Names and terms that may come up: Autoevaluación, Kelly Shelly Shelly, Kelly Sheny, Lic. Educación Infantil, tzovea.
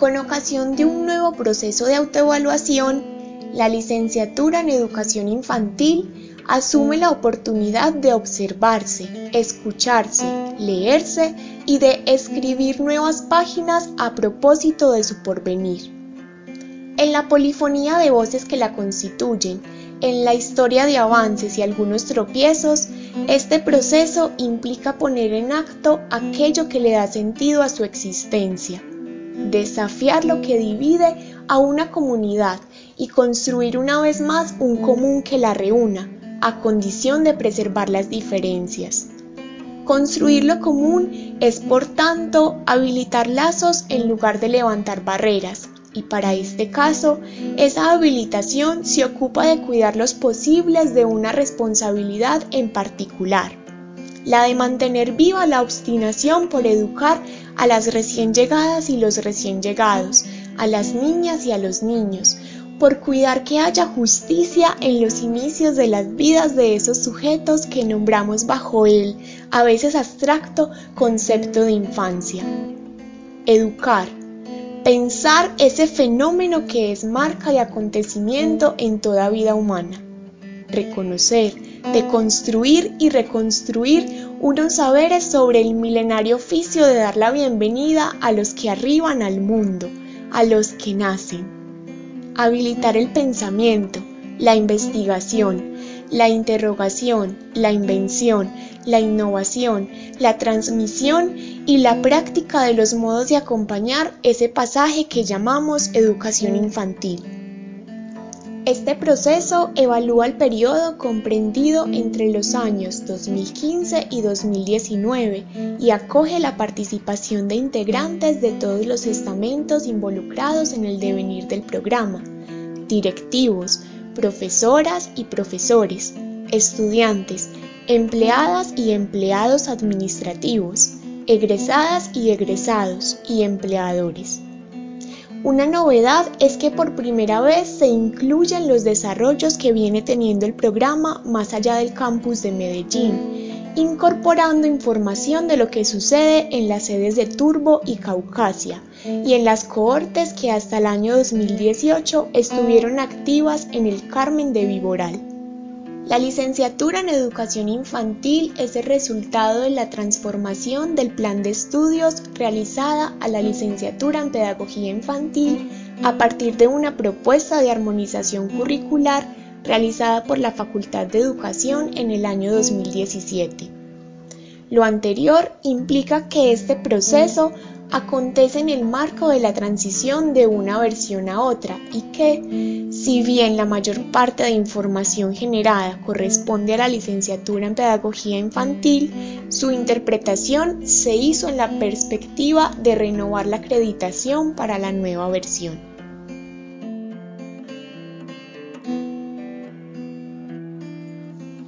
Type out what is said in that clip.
con ocasión de un nuevo proceso de autoevaluación, la licenciatura en Educación Infantil asume la oportunidad de observarse, escucharse, leerse y de escribir nuevas páginas a propósito de su porvenir. En la polifonía de voces que la constituyen, en la historia de avances y algunos tropiezos, este proceso implica poner en acto aquello que le da sentido a su existencia, desafiar lo que divide a una comunidad y construir una vez más un común que la reúna, a condición de preservar las diferencias. Construir lo común es, por tanto, habilitar lazos en lugar de levantar barreras. Y para este caso, esa habilitación se ocupa de cuidar los posibles de una responsabilidad en particular, la de mantener viva la obstinación por educar a las recién llegadas y los recién llegados, a las niñas y a los niños, por cuidar que haya justicia en los inicios de las vidas de esos sujetos que nombramos bajo el, a veces abstracto, concepto de infancia. Educar. Pensar ese fenómeno que es marca y acontecimiento en toda vida humana. Reconocer, deconstruir y reconstruir unos saberes sobre el milenario oficio de dar la bienvenida a los que arriban al mundo, a los que nacen. Habilitar el pensamiento, la investigación, la interrogación, la invención, la innovación, la transmisión y la práctica de los modos de acompañar ese pasaje que llamamos educación infantil. Este proceso evalúa el periodo comprendido entre los años 2015 y 2019 y acoge la participación de integrantes de todos los estamentos involucrados en el devenir del programa: directivos, profesoras y profesores, estudiantes, empleadas y empleados administrativos, egresadas y egresados y empleadores. Una novedad es que por primera vez se incluyen los desarrollos que viene teniendo el programa más allá del campus de Medellín, incorporando información de lo que sucede en las sedes de Turbo y Caucasia y en las cohortes que hasta el año 2018 estuvieron activas en el Carmen de Viboral. La licenciatura en Educación Infantil es el resultado de la transformación del plan de estudios realizada a la licenciatura en Pedagogía Infantil a partir de una propuesta de armonización curricular realizada por la Facultad de Educación en el año 2017. Lo anterior implica que este proceso acontece en el marco de la transición de una versión a otra y que, si bien la mayor parte de información generada corresponde a la licenciatura en Pedagogía Infantil, su interpretación se hizo en la perspectiva de renovar la acreditación para la nueva versión.